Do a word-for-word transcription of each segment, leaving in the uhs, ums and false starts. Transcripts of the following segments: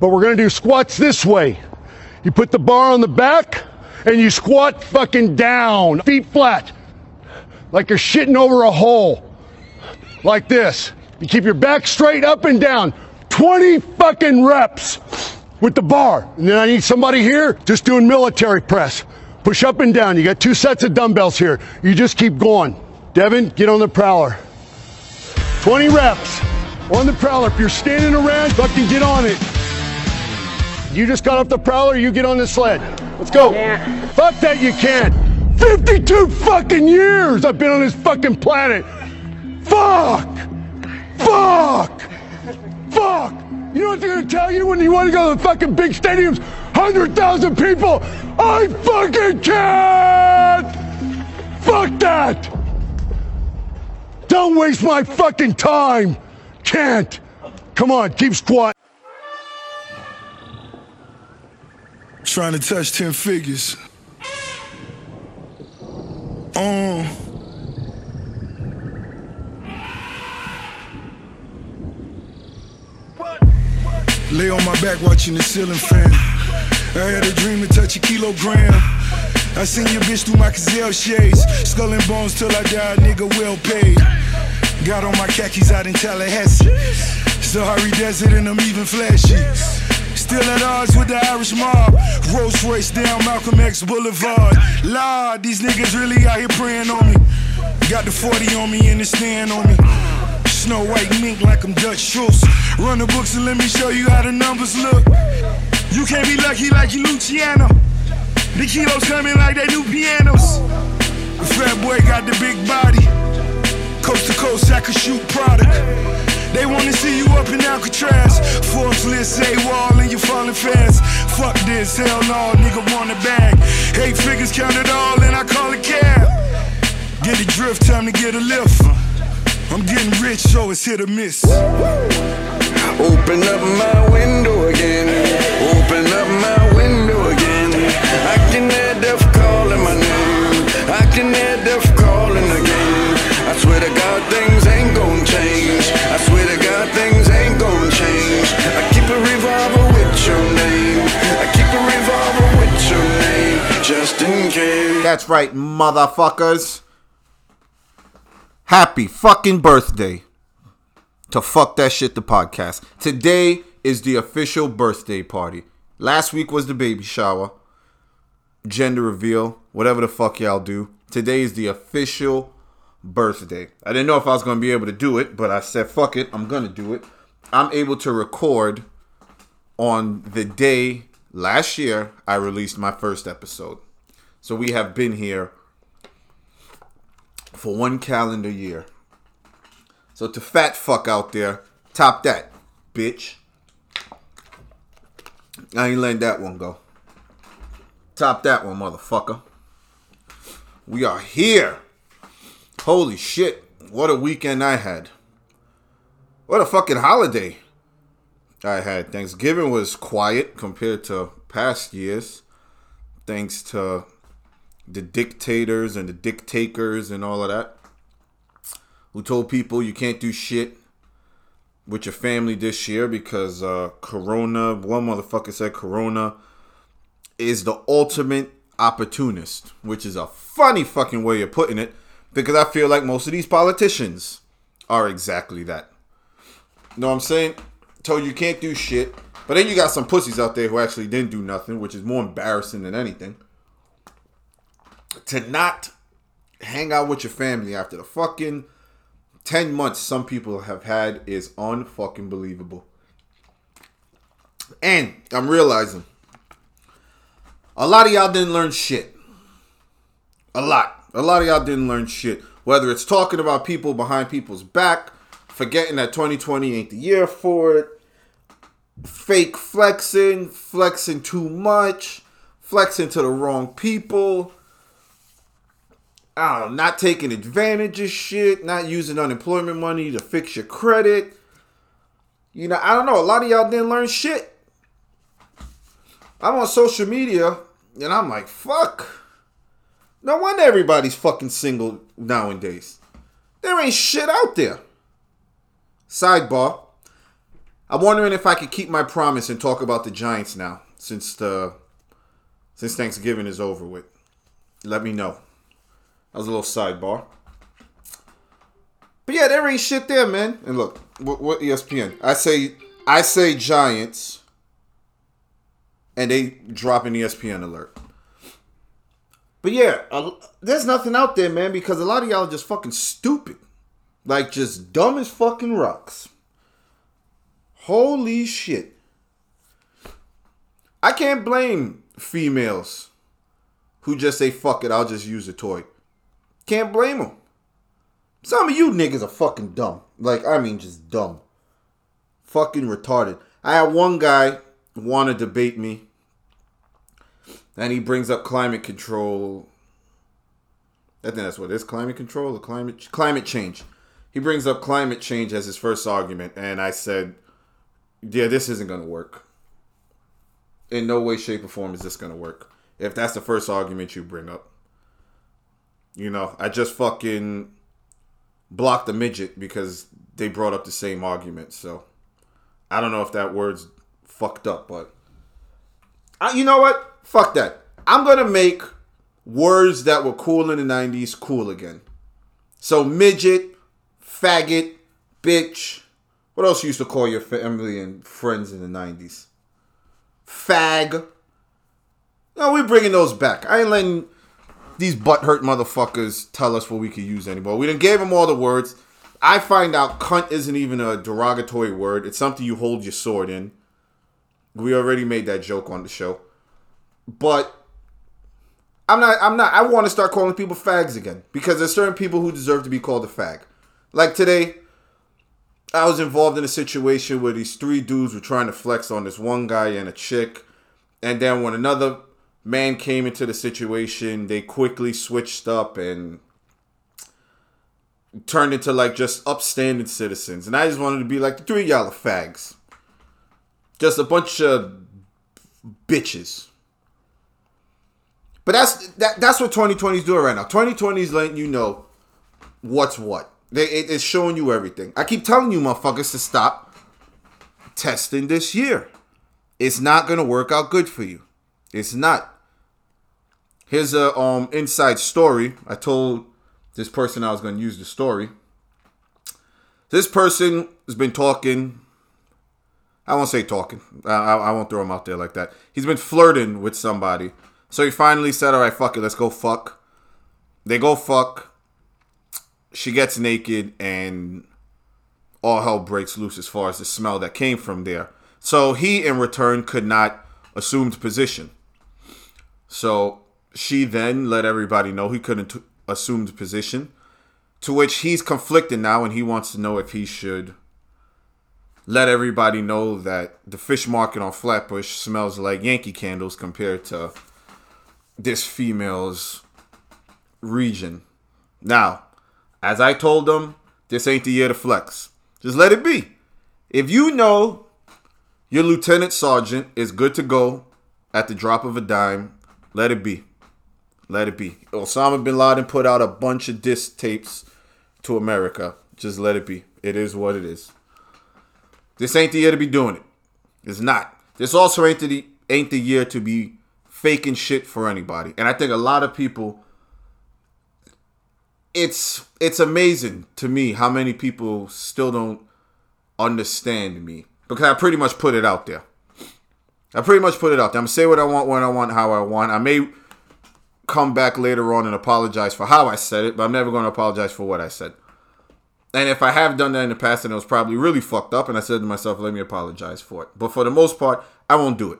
but we're gonna do squats this way. You put the bar on the back and you squat fucking down, feet flat, like you're shitting over a hole, like this. You keep your back straight up and down, twenty fucking reps with the bar. And then I need somebody here just doing military press. Push up and down. You got two sets of dumbbells here. You just keep going. Devin, get on the prowler. twenty reps on the prowler. If you're standing around, fucking get on it. You just got off the prowler, you get on the sled. Let's go. Fuck that, you can't. fifty-two fucking years I've been on this fucking planet. Fuck. Fuck. Fuck. You know what they're gonna tell you when you want to go to the fucking big stadiums? one hundred thousand people. I fucking can't. Fuck that. Don't waste my fucking time. Can't. Come on, keep squatting. Trying to touch ten figures. Um. Lay on my back watching the ceiling fan. I had a dream to touch a kilogram. I seen your bitch through my gazelle shades. Skull and bones till I die, nigga well paid. Got on my khakis out in Tallahassee. Sahara Desert and I'm even flashy. Still at odds with the Irish mob. Rolls Royce down Malcolm X Boulevard. La, these niggas really out here praying on me. Got the forty on me and the stand on me. Snow white mink like I'm Dutch Schultz. Run the books and let me show you how the numbers look. You can't be lucky like you Luciano. The kilos coming like they new pianos. The fat boy got the big body. Coast to coast, I can shoot product. They wanna see you up in Alcatraz. Forbes list, AWOL, and you falling fast. Fuck this, hell no, nigga want a bag. Eight figures count it all and I call it cab. Get the drift, time to get a lift. I'm getting rich, so it's hit or miss. Open up my window again. Open up my window again. I can hear death calling my name. I can hear death calling again. I swear to God things ain't gon' change. I swear to God things ain't gon' change. I keep a revolver with your name. I keep a revolver with your name. Just in case. That's right, motherfuckers. Happy fucking birthday to Fuck That Shit the Podcast. Today is the official birthday party. Last week was the baby shower, gender reveal, whatever the fuck y'all do. Today is the official birthday. I didn't know if I was going to be able to do it, but I said, fuck it, I'm going to do it. I'm able to record on the day last year I released my first episode. So we have been here for one calendar year. So to fat fuck out there, top that, bitch. I ain't letting that one go. Top that one, motherfucker. We are here. Holy shit. What a weekend I had. What a fucking holiday I had. Thanksgiving was quiet compared to past years. Thanks to the dictators and the dictators and all of that, who told people you can't do shit with your family this year because uh, Corona, one motherfucker said Corona is the ultimate opportunist, which is a funny fucking way of putting it because I feel like most of these politicians are exactly that. You know what I'm saying? Told you you can't do shit, but then you got some pussies out there who actually didn't do nothing, which is more embarrassing than anything. To not hang out with your family after the fucking ten months some people have had is unfucking believable. And I'm realizing a lot of y'all didn't learn shit. A lot. A lot of y'all didn't learn shit. Whether it's talking about people behind people's back, forgetting that twenty twenty ain't the year for it, fake flexing, flexing too much, flexing to the wrong people, I don't know, not taking advantage of shit, not using unemployment money to fix your credit. You know, I don't know. A lot of y'all didn't learn shit. I'm on social media, and I'm like, fuck. No wonder everybody's fucking single nowadays. There ain't shit out there. Sidebar. I'm wondering if I could keep my promise and talk about the Giants now, since the since Thanksgiving is over with. Let me know. That was a little sidebar. But yeah, there ain't shit there, man. And look, what, what E S P N? I say, I say Giants, and they drop an E S P N alert. But yeah, uh, there's nothing out there, man, because a lot of y'all are just fucking stupid. Like, just dumb as fucking rocks. Holy shit. I can't blame females who just say, fuck it, I'll just use a toy. Can't blame them. Some of you niggas are fucking dumb. Like, I mean, just dumb. Fucking retarded. I had one guy want to debate me. And he brings up climate control. I think that's what it is. Climate control or climate climate change. He brings up climate change as his first argument. And I said, yeah, this isn't going to work. In no way, shape, or form is this going to work. If that's the first argument you bring up. You know, I just fucking blocked the midget because they brought up the same argument. So, I don't know if that word's fucked up, but I, you know what? Fuck that. I'm going to make words that were cool in the nineties cool again. So, midget, faggot, bitch. What else you used to call your family and friends in the nineties? Fag. No, we're bringing those back. I ain't letting these butthurt motherfuckers tell us what we could use anymore. We done gave them all the words. I find out cunt isn't even a derogatory word. It's something you hold your sword in. We already made that joke on the show. But I'm not, I'm not, I want to start calling people fags again. Because there's certain people who deserve to be called a fag. Like today, I was involved in a situation where these three dudes were trying to flex on this one guy and a chick. And then when another man came into the situation, they quickly switched up and turned into like just upstanding citizens. And I just wanted to be like, the three of y'all are fags. Just a bunch of bitches. But that's that, that's what twenty twenty's doing right now. twenty twenty's letting you know what's what. They, it, it's showing you everything. I keep telling you motherfuckers to stop testing this year. It's not going to work out good for you. It's not. Here's a um inside story. I told this person I was going to use the story. This person has been talking. I won't say talking. I, I, I won't throw him out there like that. He's been flirting with somebody. So he finally said, all right, fuck it. Let's go fuck. They go fuck. She gets naked and all hell breaks loose as far as the smell that came from there. So he, in return, could not assume the position. So she then let everybody know he couldn't t- assume the position, to which he's conflicted now and he wants to know if he should let everybody know that the fish market on Flatbush smells like Yankee candles compared to this female's region. Now, as I told them, this ain't the year to flex. Just let it be. If you know your lieutenant sergeant is good to go at the drop of a dime, let it be. Let it be. Osama bin Laden put out a bunch of diss tapes to America. Just let it be. It is what it is. This ain't the year to be doing it. It's not. This also ain't the, ain't the year to be faking shit for anybody. And I think a lot of people, it's it's amazing to me how many people still don't understand me. Because I pretty much put it out there. I pretty much put it out there. I'm going to say what I want, when I want, how I want. I may come back later on and apologize for how I said it, but I'm never going to apologize for what I said. And if I have done that in the past, then it was probably really fucked up, and I said to myself, let me apologize for it. But for the most part, I won't do it.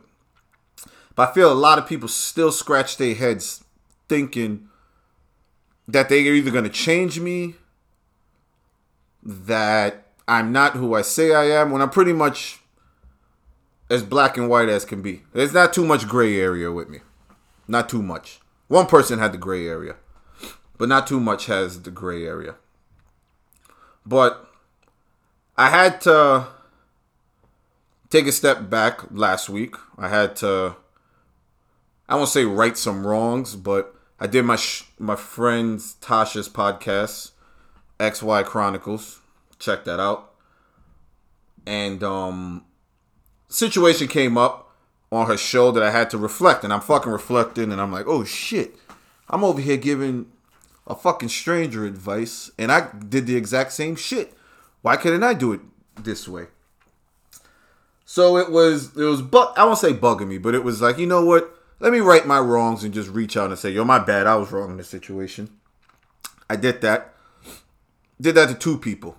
But I feel a lot of people still scratch their heads thinking that they're either going to change me, that I'm not who I say I am, when I'm pretty much as black and white as can be. There's not too much gray area with me. Not too much. One person had the gray area, but not too much has the gray area. But I had to take a step back last week. I had to, I won't say right some wrongs, but I did my sh- my friend Tasha's podcast, X Y Chronicles. Check that out. and um, situation came up on her show that I had to reflect, and I'm fucking reflecting, and I'm like, oh shit, I'm over here giving a fucking stranger advice, and I did the exact same shit. Why couldn't I do it this way? So it was, it was, bu- I won't say bugging me, but it was like, you know what? Let me right my wrongs and just reach out and say, yo, my bad. I was wrong in this situation. I did that. Did that to two people.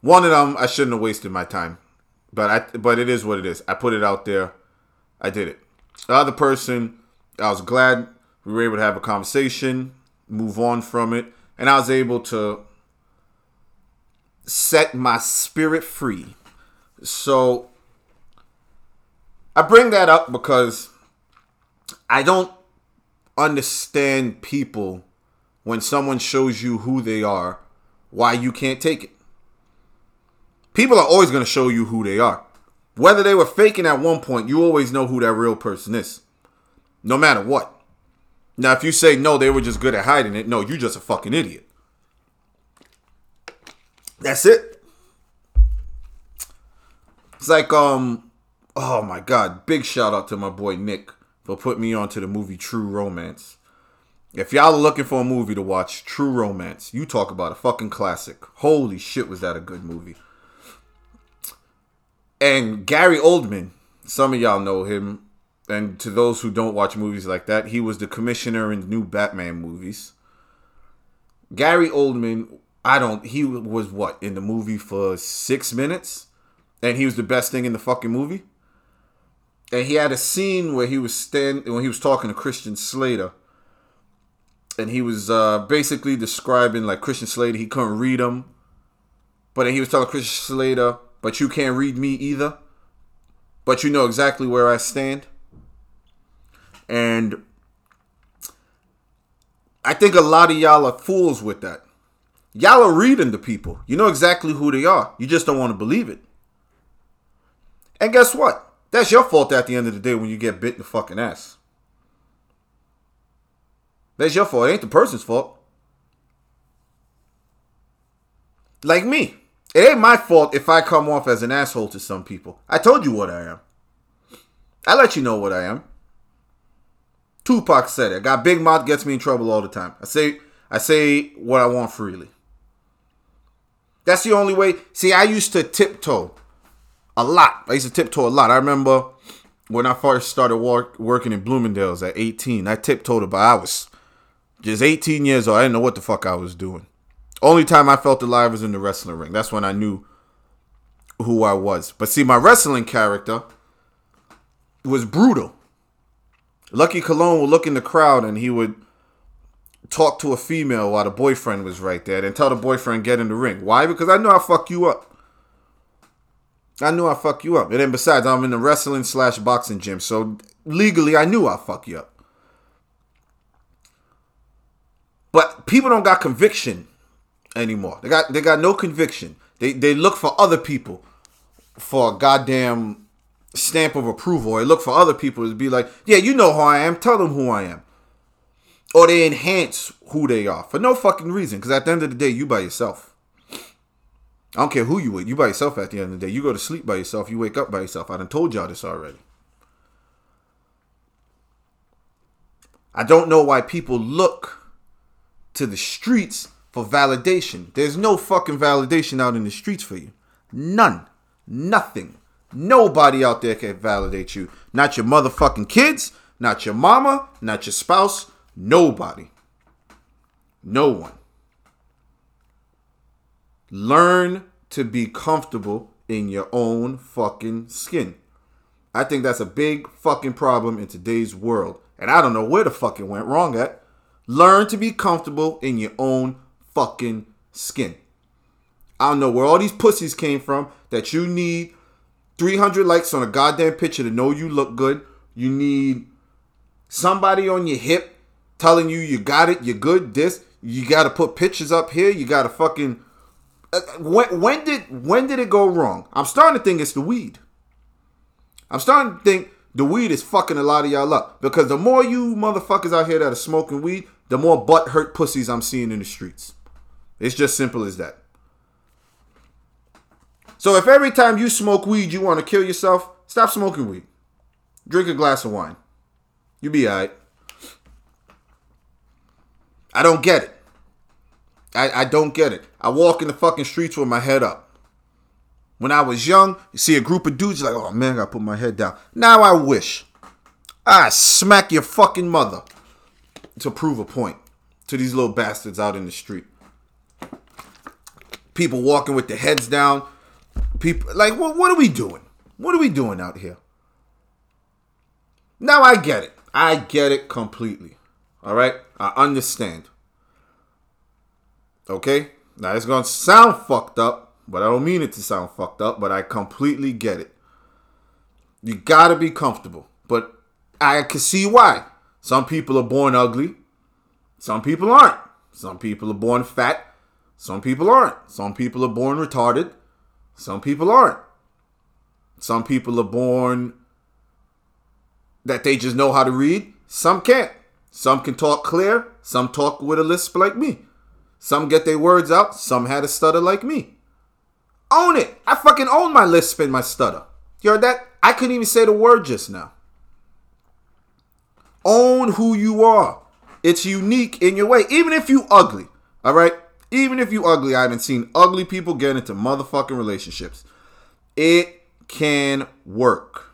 One of them, I shouldn't have wasted my time, but I, but it is what it is. I put it out there. I did it. The other person, I was glad we were able to have a conversation, move on from it. And I was able to set my spirit free. So I bring that up because I don't understand people when someone shows you who they are, why you can't take it. People are always going to show you who they are. Whether they were faking at one point, you always know who that real person is, no matter what. Now, if you say, no, they were just good at hiding it, no, you're just a fucking idiot. That's it. It's like, um, oh my God, big shout out to my boy Nick for putting me onto the movie True Romance. If y'all are looking for a movie to watch, True Romance, you talk about a fucking classic. Holy shit, was that a good movie. And Gary Oldman, some of y'all know him, and to those who don't watch movies like that, he was the commissioner in the new Batman movies. Gary Oldman, I don't, he was what, in the movie for six minutes? And he was the best thing in the fucking movie. And he had a scene where he was stand when he was talking to Christian Slater, and he was uh, basically describing like Christian Slater. He couldn't read him, but then he was telling Christian Slater, "But you can't read me either. But you know exactly where I stand." And I think a lot of y'all are fools with that. Y'all are reading the people. You know exactly who they are. You just don't want to believe it. And guess what? That's your fault at the end of the day when you get bit in the fucking ass. That's your fault. It ain't the person's fault. Like me. It ain't my fault if I come off as an asshole to some people. I told you what I am. I let you know what I am. Tupac said it. I got big mouth, gets me in trouble all the time. I say, I say what I want freely. That's the only way. See, I used to tiptoe. A lot. I used to tiptoe a lot. I remember when I first started work, working in Bloomingdale's at eighteen. I tiptoed about. I was just eighteen years old. I didn't know what the fuck I was doing. Only time I felt alive was in the wrestling ring. That's when I knew who I was. But see, my wrestling character was brutal. Lucky Cologne would look in the crowd and he would talk to a female while the boyfriend was right there and tell the boyfriend, get in the ring. Why? Because I know I'll fuck you up. I knew I'd fuck you up. And then besides, I'm in the wrestling slash boxing gym. So legally, I knew I'd fuck you up. But people don't got conviction anymore. They got they got no conviction. They they look for other people for a goddamn stamp of approval. They look for other people to be like, yeah, you know who I am. Tell them who I am. Or they enhance who they are for no fucking reason. Because at the end of the day, you by yourself. I don't care who you with. You by yourself at the end of the day. You go to sleep by yourself. You wake up by yourself. I done told y'all this already. I don't know why people look to the streets for validation. There's no fucking validation out in the streets for you. None. Nothing. Nobody out there can validate you. Not your motherfucking kids. Not your mama. Not your spouse. Nobody. No one. Learn to be comfortable in your own fucking skin. I think that's a big fucking problem in today's world. And I don't know where the fuck it went wrong at. Learn to be comfortable in your own fucking skin. I don't know where all these pussies came from that you need three hundred likes on a goddamn picture to know you look good. You need somebody on your hip telling you you got it, you're good, this. You got to put pictures up here. You got to fucking... When, when did when did it go wrong? I'm starting to think it's the weed. I'm starting to think the weed is fucking a lot of y'all up. Because the more you motherfuckers out here that are smoking weed, the more butt hurt pussies I'm seeing in the streets. It's just simple as that. So if every time you smoke weed you want to kill yourself, stop smoking weed. Drink a glass of wine. You'll be all right. I don't get it. I, I don't get it. I walk in the fucking streets with my head up. When I was young, you see a group of dudes, you're like, oh man, I gotta put my head down. Now I wish I smack your fucking mother to prove a point to these little bastards out in the street. People walking with their heads down. People like, what, what are we doing? What are we doing out here? Now I get it. I get it completely. All right? I understand. Okay? Now it's going to sound fucked up, but I don't mean it to sound fucked up, but I completely get it. You got to be comfortable. But I can see why. Some people are born ugly. Some people aren't. Some people are born fat. Some people aren't. Some people are born retarded. Some people aren't. Some people are born that they just know how to read. Some can't. Some can talk clear. Some talk with a lisp like me. Some get their words out. Some had a stutter like me. Own it. I fucking own my lisp and my stutter. You heard that? I couldn't even say the word just now. Own who you are. It's unique in your way. Even if you ugly. All right? Even if you ugly, I haven't seen ugly people get into motherfucking relationships. It can work.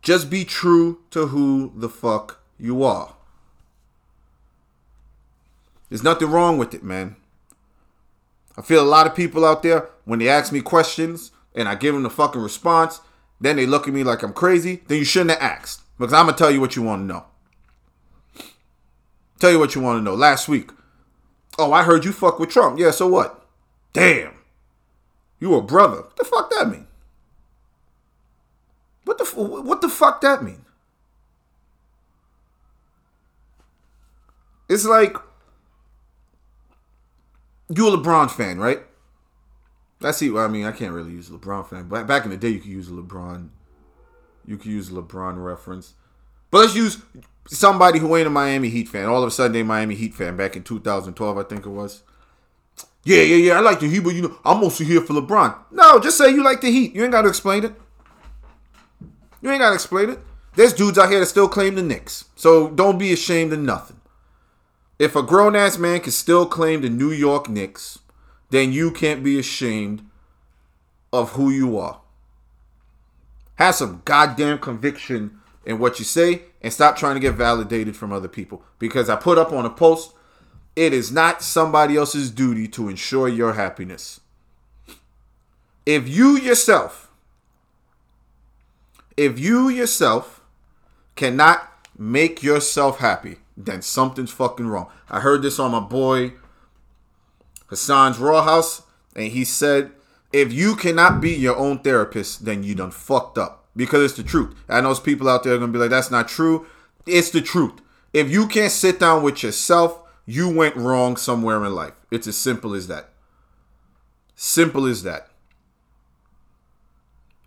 Just be true to who the fuck you are. There's nothing wrong with it, man. I feel a lot of people out there, when they ask me questions and I give them the fucking response, then they look at me like I'm crazy. Then you shouldn't have asked, because I'm going to tell you what you want to know. Tell you what you want to know. Last week, oh, I heard you fuck with Trump. Yeah, so what? Damn. You a brother. What the fuck that mean? What the what the fuck that mean? It's like, you a LeBron fan, right? I see. Well, I mean, I can't really use a LeBron fan. But back in the day, you could use a LeBron. You could use a LeBron reference. But let's use somebody who ain't a Miami Heat fan. All of a sudden, they Miami Heat fan back in two thousand twelve, I think it was. Yeah, yeah, yeah. I like the Heat, but you know, I'm mostly here for LeBron. No, just say you like the Heat. You ain't got to explain it. You ain't got to explain it. There's dudes out here that still claim the Knicks. So don't be ashamed of nothing. If a grown-ass man can still claim the New York Knicks, then you can't be ashamed of who you are. Have some goddamn conviction in what you say, and stop trying to get validated from other people. Because I put up on a post, it is not somebody else's duty to ensure your happiness. If you yourself, if you yourself cannot make yourself happy, then something's fucking wrong. I heard this on my boy Hassan's Raw House, and he said, if you cannot be your own therapist, then you done fucked up. Because it's the truth. I know people out there are going to be like, that's not true. It's the truth. If you can't sit down with yourself, you went wrong somewhere in life. It's as simple as that. Simple as that.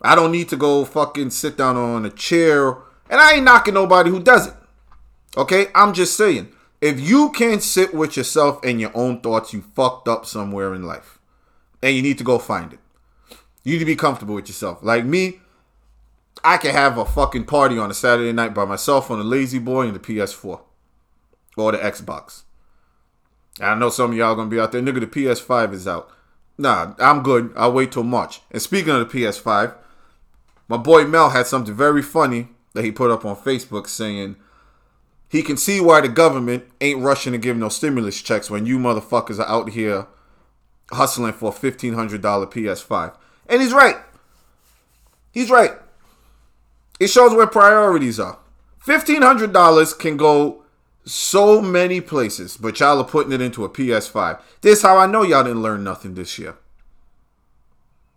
I don't need to go fucking sit down on a chair. And I ain't knocking nobody who does it. Okay? I'm just saying. If you can't sit with yourself and your own thoughts, you fucked up somewhere in life. And you need to go find it. You need to be comfortable with yourself. Like me, I can have a fucking party on a Saturday night by myself on a Lazy Boy and the P S four. Or the Xbox. I know some of y'all gonna be out there, nigga, the P S five is out. Nah, I'm good. I'll wait till March. And speaking of the P S five, my boy Mel had something very funny that he put up on Facebook saying, he can see why the government ain't rushing to give no stimulus checks when you motherfuckers are out here hustling for a fifteen hundred dollars P S five. And he's right. He's right. It shows where priorities are. fifteen hundred dollars can go so many places, but y'all are putting it into a P S five. This is how I know y'all didn't learn nothing this year.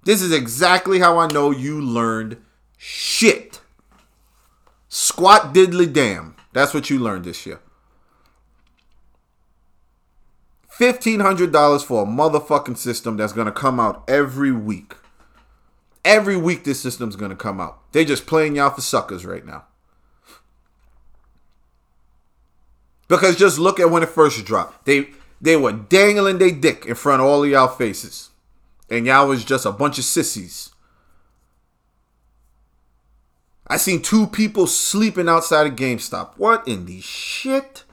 This is exactly how I know you learned shit. Squat diddly damn. That's what you learned this year. fifteen hundred dollars for a motherfucking system that's going to come out every week. Every week this system's going to come out. They just playing y'all for suckers right now. Because just look at when it first dropped. They they were dangling their dick in front of all of y'all faces. and y'all was just a bunch of sissies. I seen two people sleeping outside of GameStop. What in the shit?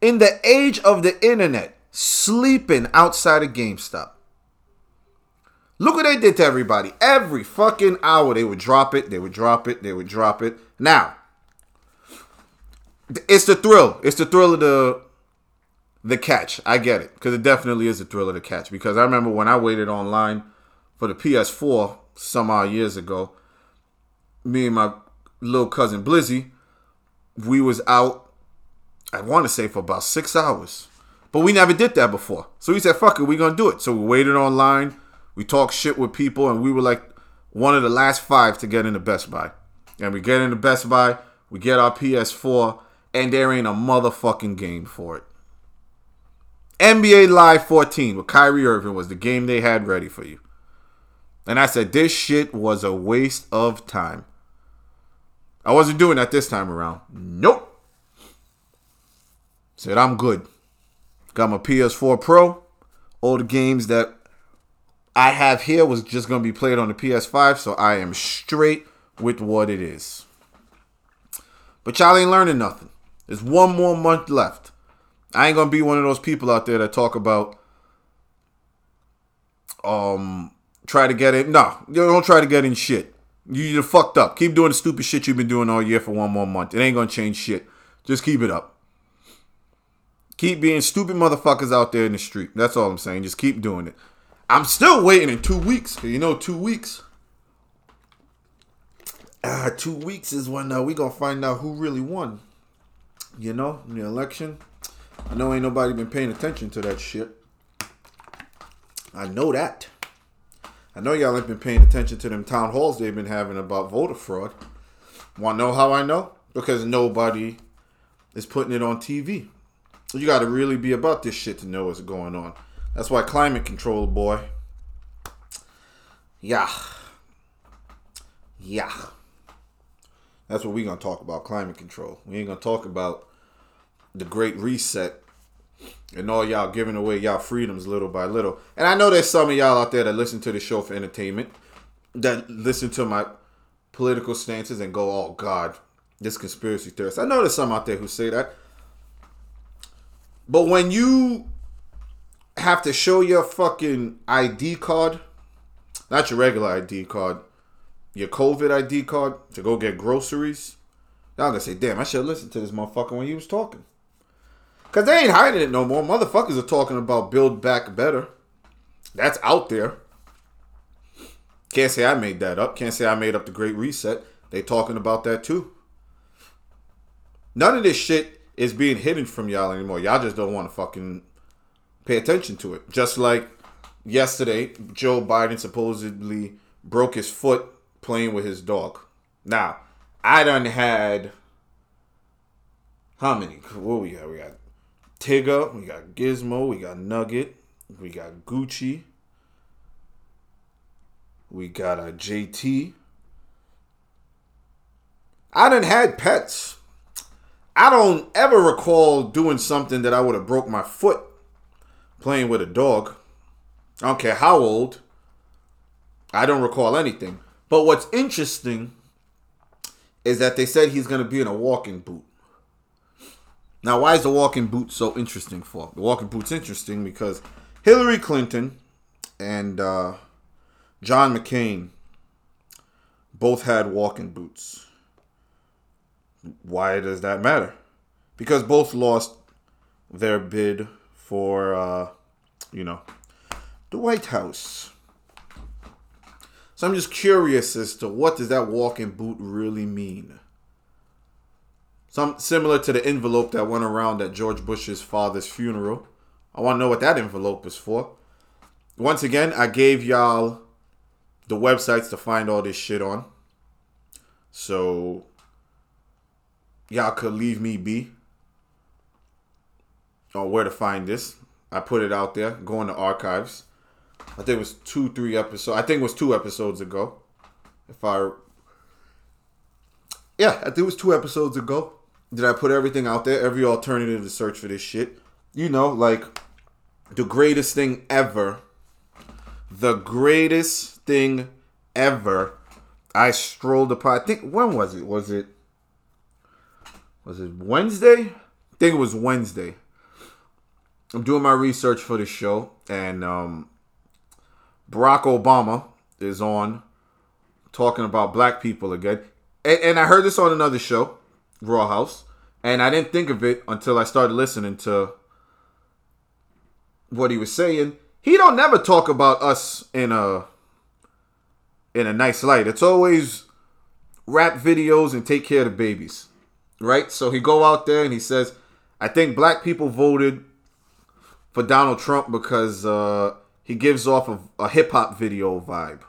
In the age of the internet, sleeping outside of GameStop. Look what they did to everybody. Every fucking hour they would drop it, they would drop it, they would drop it. Now, it's the thrill. It's the thrill of the the catch. I get it. Because it definitely is the thrill of the catch. Because I remember when I waited online for the P S four some odd years ago, me and my little cousin Blizzy, we was out, I want to say for about six hours. But we never did that before. So we said, fuck it, we're going to do it. So we waited online. We talked shit with people. And we were like one of the last five to get into Best Buy. And we get into Best Buy. We get our P S four. And there ain't a motherfucking game for it. N B A Live fourteen with Kyrie Irving was the game they had ready for you. And I said, this shit was a waste of time. I wasn't doing that this time around. Nope. Said, I'm good. Got my P S four Pro. All the games that I have here was just going to be played on the P S five. So I am straight with what it is. But y'all ain't learning nothing. There's one more month left. I ain't going to be one of those people out there that talk about... Um... Try to get in. No, don't try to get in shit. You're fucked up. Keep doing the stupid shit you've been doing all year for one more month. It ain't going to change shit. Just keep it up. Keep being stupid motherfuckers out there in the street. That's all I'm saying. Just keep doing it. I'm still waiting in two weeks. You know, two weeks. Uh, two weeks is when uh, we going to find out who really won. You know, in the election. I know ain't nobody been paying attention to that shit. I know that. I know y'all ain't been paying attention to them town halls they've been having about voter fraud. Want to know how I know? Because nobody is putting it on T V. You got to really be about this shit to know what's going on. That's why climate control, boy. Yeah. Yeah. That's what we're going to talk about, climate control. We ain't going to talk about the Great Reset. And all y'all giving away y'all freedoms little by little. And I know there's some of y'all out there that listen to the show for entertainment, that listen to my political stances and go, oh, God, this conspiracy theorist. I know there's some out there who say that. But when you have to show your fucking I D card, not your regular I D card, your COVID I D card to go get groceries, y'all gonna say, damn, I should have listened to this motherfucker when he was talking. Because they ain't hiding it no more. Motherfuckers are talking about Build Back Better. That's out there. Can't say I made that up. Can't say I made up the Great Reset. They talking about that too. None of this shit is being hidden from y'all anymore. Y'all just don't want to fucking pay attention to it. Just like yesterday, Joe Biden supposedly broke his foot playing with his dog. Now, I done had... How many? What we got? We got... Tigger, we got Gizmo, we got Nugget, we got Gucci, we got a J T. I done had pets. I don't ever recall doing something that I would have broke my foot playing with a dog. I don't care how old. I don't recall anything. But what's interesting is that they said he's going to be in a walking boot. Now, why is the walking boot so interesting for? The walking boot's interesting because Hillary Clinton and uh, John McCain both had walking boots. Why does that matter? Because both lost their bid for, uh, you know, the White House. So I'm just curious as to what does that walking boot really mean? Some similar to the envelope that went around at George Bush's father's funeral. I want to know what that envelope is for. Once again, I gave y'all the websites to find all this shit on. So, y'all could leave me be on where to find this. I put it out there. Go in the archives. I think it was two, three episodes. I think it was two episodes ago. If I... Yeah, I think it was two episodes ago. Did I put everything out there? Every alternative to search for this shit. You know, like, the greatest thing ever the greatest thing ever. I strolled upon, I think, when was it? Was it, was it Wednesday? I think it was Wednesday. I'm doing my research for the show, and um, Barack Obama is on talking about black people again. And, and I heard this on another show, Raw House, and I didn't think of it until I started listening to what he was saying. He don't never talk about us in a in a nice light. It's always rap videos and take care of the babies, right? So he go out there and he says, I think black people voted for Donald Trump because uh, he gives off a, a hip-hop video vibe.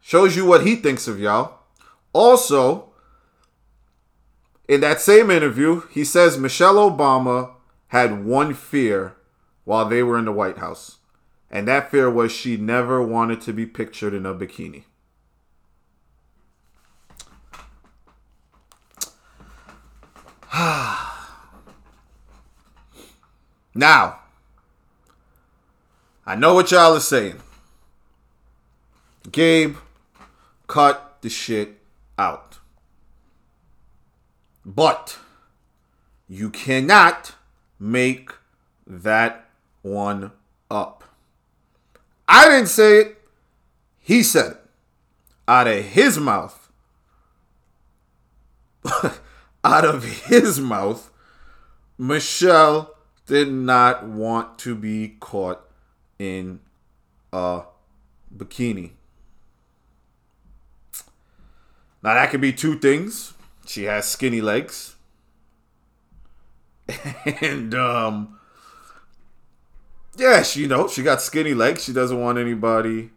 Shows you what he thinks of y'all. Also, in that same interview, he says Michelle Obama had one fear while they were in the White House. And that fear was she never wanted to be pictured in a bikini. Now, I know what y'all are saying. Gabe, cut the shit out. But you cannot make that one up. I didn't say it. He said it. Out of his mouth. Out of his mouth, Michelle did not want to be caught in a bikini. Now, that could be two things. She has skinny legs. And, um... yeah, she, you know, she got skinny legs. She doesn't want anybody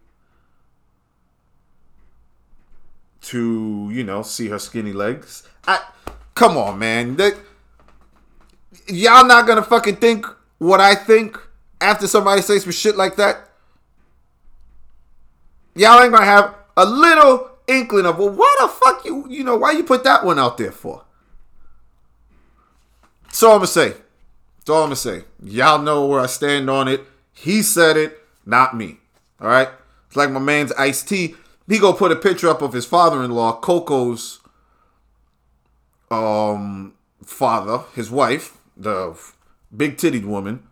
to, you know, see her skinny legs. I, come on, man. That, y'all not gonna fucking think what I think after somebody says some shit like that? Y'all ain't gonna have a little inkling of, well, why the fuck you, you know, why you put that one out there for? So I'm gonna say. That's all I'm going to say. Y'all know where I stand on it. He said it, not me. All right? It's like my man's Ice-T. He go put a picture up of his father-in-law, Coco's um, father, his wife, the big-tittied woman,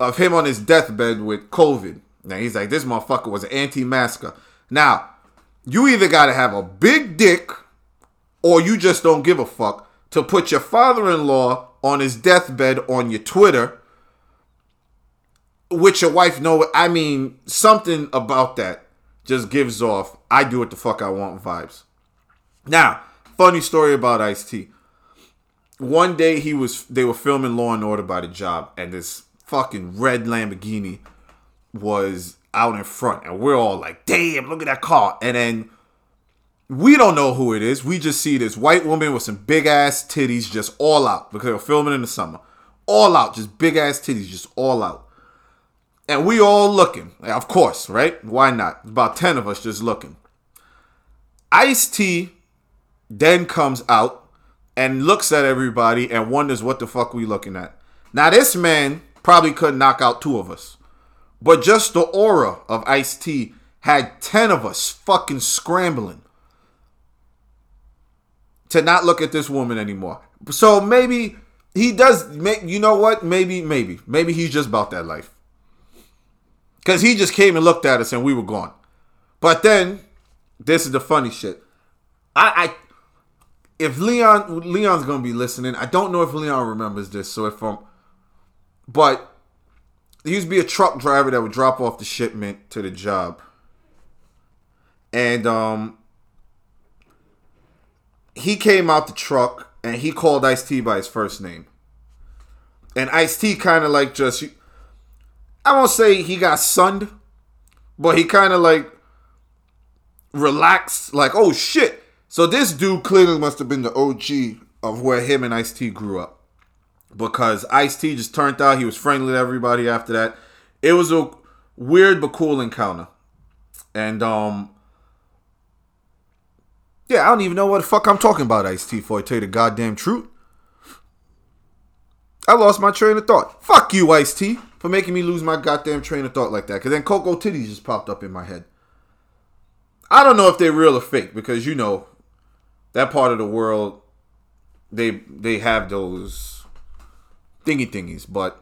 of him on his deathbed with COVID. Now, he's like, this motherfucker was an anti-masker. Now, you either got to have a big dick or you just don't give a fuck to put your father-in-law on his deathbed on your Twitter, which your wife know. I mean, something about that just gives off, I do what the fuck I want vibes. Now, funny story about Ice-T. One day he was, they were filming Law and Order by the job, and this fucking red Lamborghini was out in front, and we're all like, damn, look at that car. And then we don't know who it is. We just see this white woman with some big-ass titties just all out. Because they were filming in the summer. All out. Just big-ass titties. Just all out. And we all looking. Of course, right? Why not? About ten of us just looking. Ice-T then comes out and looks at everybody and wonders what the fuck we looking at. Now, this man probably could knock out two of us. But just the aura of Ice-T had ten of us fucking scrambling to not look at this woman anymore. So maybe he does. You know what? Maybe, maybe. Maybe he's just about that life. Because he just came and looked at us and we were gone. But then, this is the funny shit. I, I if Leon, Leon's going to be listening. I don't know if Leon remembers this. So if um, But there used to be a truck driver that would drop off the shipment to the job. And um. he came out the truck and he called Ice-T by his first name. And Ice-T kind of like just, I won't say he got sunned, but he kind of like relaxed, like, oh shit. So this dude clearly must have been the O G of where him and Ice-T grew up. Because Ice-T just turned out, he was friendly to everybody after that. It was a weird but cool encounter. And, um... yeah, I don't even know what the fuck I'm talking about, Ice-T, for I tell you the goddamn truth. I lost my train of thought. Fuck you, Ice-T, for making me lose my goddamn train of thought like that. Because then Coco Titties just popped up in my head. I don't know if they're real or fake, because, you know, that part of the world, they they have those thingy thingies. But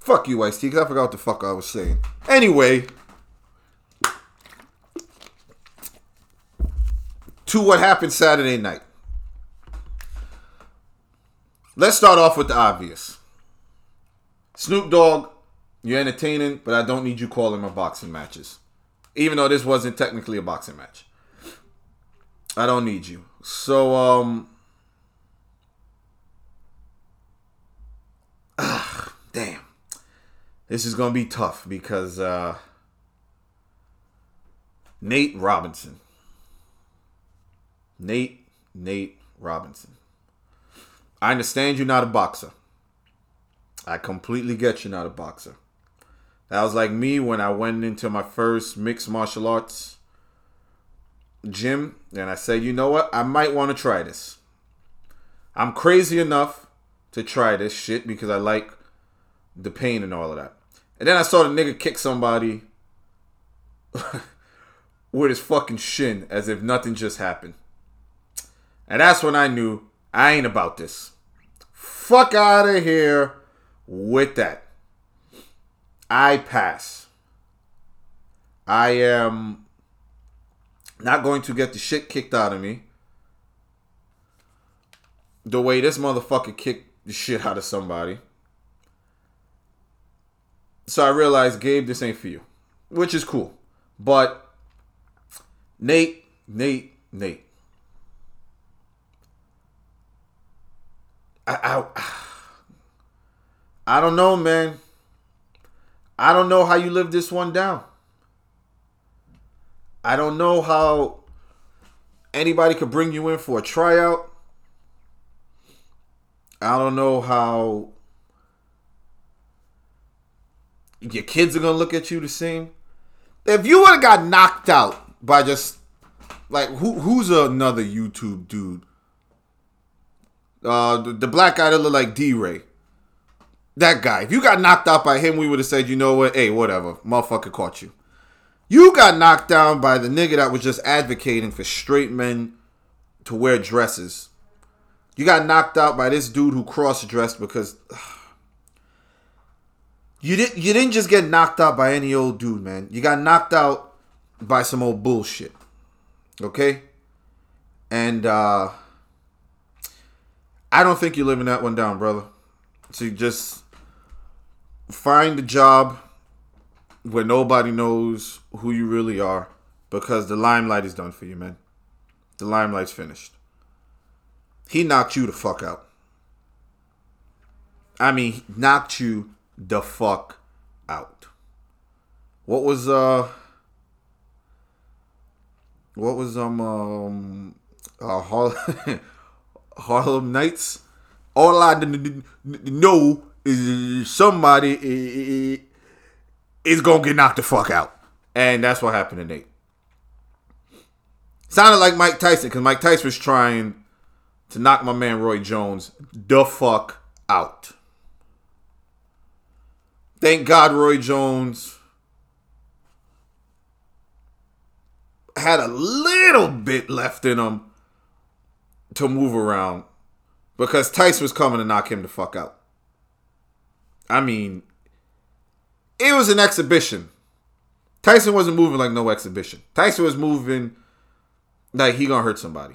fuck you, Ice-T, because I forgot what the fuck I was saying. Anyway, to what happened Saturday night. Let's start off with the obvious. Snoop Dogg, you're entertaining, but I don't need you calling my boxing matches. Even though this wasn't technically a boxing match. I don't need you. So, um... ah, damn. This is going to be tough because, uh... Nate Robinson. Nate, Nate Robinson. I understand you're not a boxer. I completely get you're not a boxer. That was like me when I went into my first mixed martial arts gym. And I said, you know what? I might want to try this. I'm crazy enough to try this shit because I like the pain and all of that. And then I saw the nigga kick somebody with his fucking shin as if nothing just happened. And that's when I knew I ain't about this. Fuck out of here with that. I pass. I am not going to get the shit kicked out of me the way this motherfucker kicked the shit out of somebody. So I realized, Gabe, this ain't for you. Which is cool. But Nate, Nate, Nate. I, I, I don't know, man. I don't know how you live this one down. I don't know how anybody could bring you in for a tryout. I don't know how your kids are going to look at you the same. If you would have got knocked out by just, like, who who's another YouTube dude? Uh, the, the black guy that looked like D-Ray. That guy. If you got knocked out by him, we would have said, you know what? Hey, whatever. Motherfucker caught you. You got knocked down by the nigga that was just advocating for straight men to wear dresses. You got knocked out by this dude who cross-dressed because... Ugh, you didn't, you didn't just get knocked out by any old dude, man. You got knocked out by some old bullshit. Okay? And, uh... I don't think you're living that one down, brother. So just find a job where nobody knows who you really are because the limelight is done for you, man. The limelight's finished. He knocked you the fuck out. I mean, he knocked you the fuck out. What was, uh... What was, um... um uh, Harlem... Harlem Nights. All I know is somebody is going to get knocked the fuck out. And that's what happened to Nate. Sounded like Mike Tyson because Mike Tyson was trying to knock my man Roy Jones the fuck out. Thank God Roy Jones had a little bit left in him to move around because Tyson was coming to knock him the fuck out. I mean, it was an exhibition. Tyson wasn't moving like no exhibition. Tyson was moving like he gonna hurt somebody.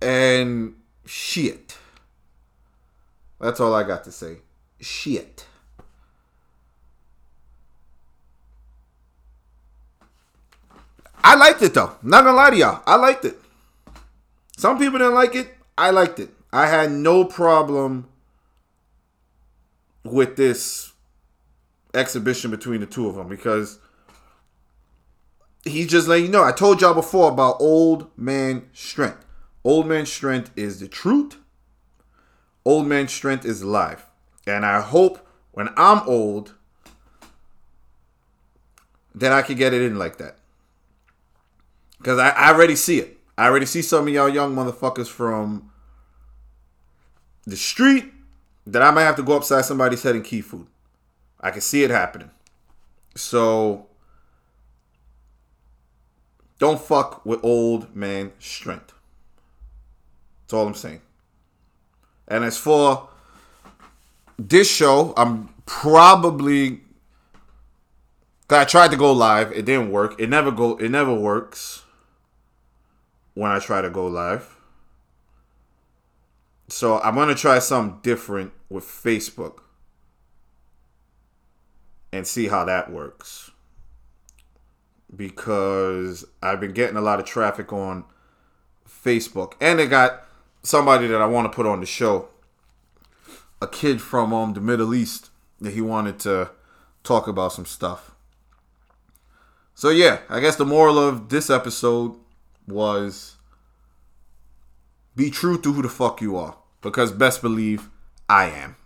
And shit. That's all I got to say. Shit. I liked it, though. Not gonna lie to y'all. I liked it. Some people didn't like it. I liked it. I had no problem with this exhibition between the two of them because he's just letting you know. I told y'all before about old man strength. Old man strength is the truth. Old man strength is life. And I hope when I'm old that I can get it in like that. Because I, I already see it. I already see some of y'all young motherfuckers from the street that I might have to go upside somebody's head and key food. I can see it happening. So don't fuck with old man strength. That's all I'm saying. And as for this show, I'm probably... I tried to go live. It didn't work. It never go. It never works when I try to go live. So I'm going to try something different with Facebook and see how that works. Because I've been getting a lot of traffic on Facebook. And I got somebody that I want to put on the show. A kid from um, the Middle East that he wanted to talk about some stuff. So yeah, I guess the moral of this episode was be true to who the fuck you are. Because best believe I am.